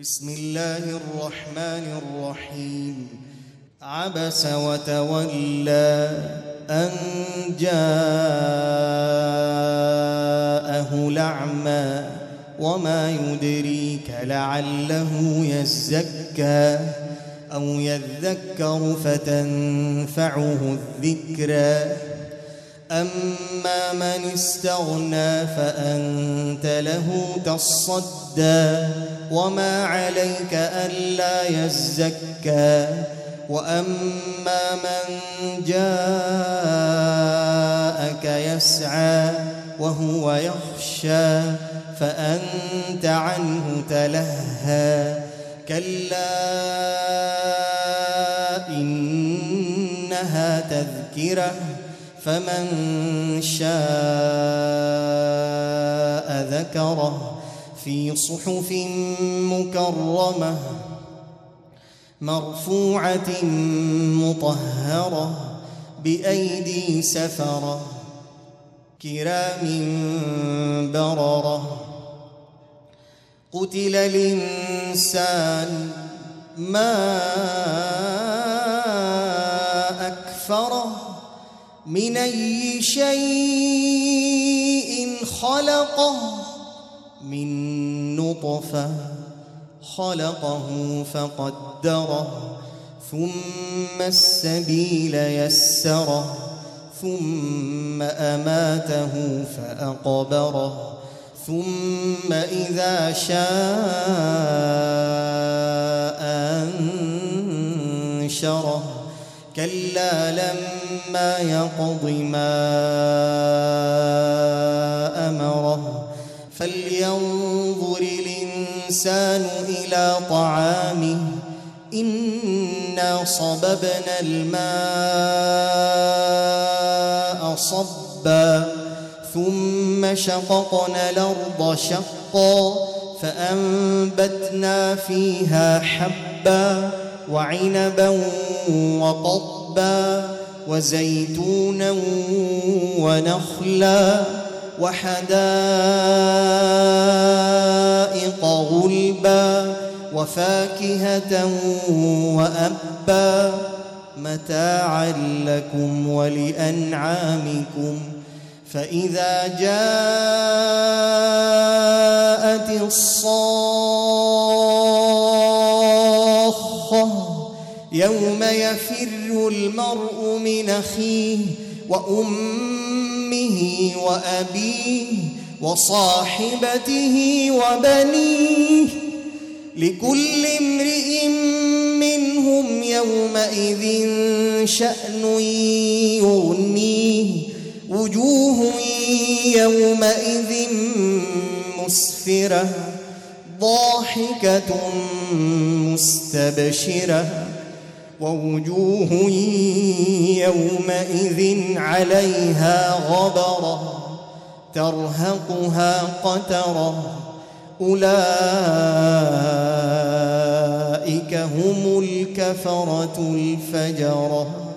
بسم الله الرحمن الرحيم. عبس وتولى أن جاءه الأعمى وما يدريك لعله يزكى أو يذكر فتنفعه الذكرى. أما من استغنى فأنت له تصدى وما عليك ألا يزكى. وأما من جاءك يسعى وهو يخشى فأنت عنه تلهى. كلا إنها تذكرة فمن شاء ذكره في صحف مكرمة مرفوعة مطهرة بأيدي سفرة كرام بررة. قتل الإنسان ما أكفره، من أي شيء خلقه؟ من نطفة خلقه فقدره، ثم السبيل يسره، ثم أماته فأقبره، ثم إذا شاء أنشره. كلا لما يقض ما أمره. فلينظر الإنسان إلى طعامه. إنا صببنا الماء صبا، ثم شققنا الأرض شقا، فأنبتنا فيها حبا وعنبا وقضبا وزيتونا ونخلا وحدائق غلبا وفاكهة وأبا. متاعا لكم ولأنعامكم. فإذا جاءت الصاخة يوم يفر المرء من أخيه وأمه وأبيه وصاحبته وبنيه، لكل امرئ منهم يومئذ شأن يغنيه. وجوه يومئذ مسفرة ضاحكة مستبشرة، ووجوه يومئذ عليها غبرة ترهقها قترة. أولئك هم الكفرة الفجرة.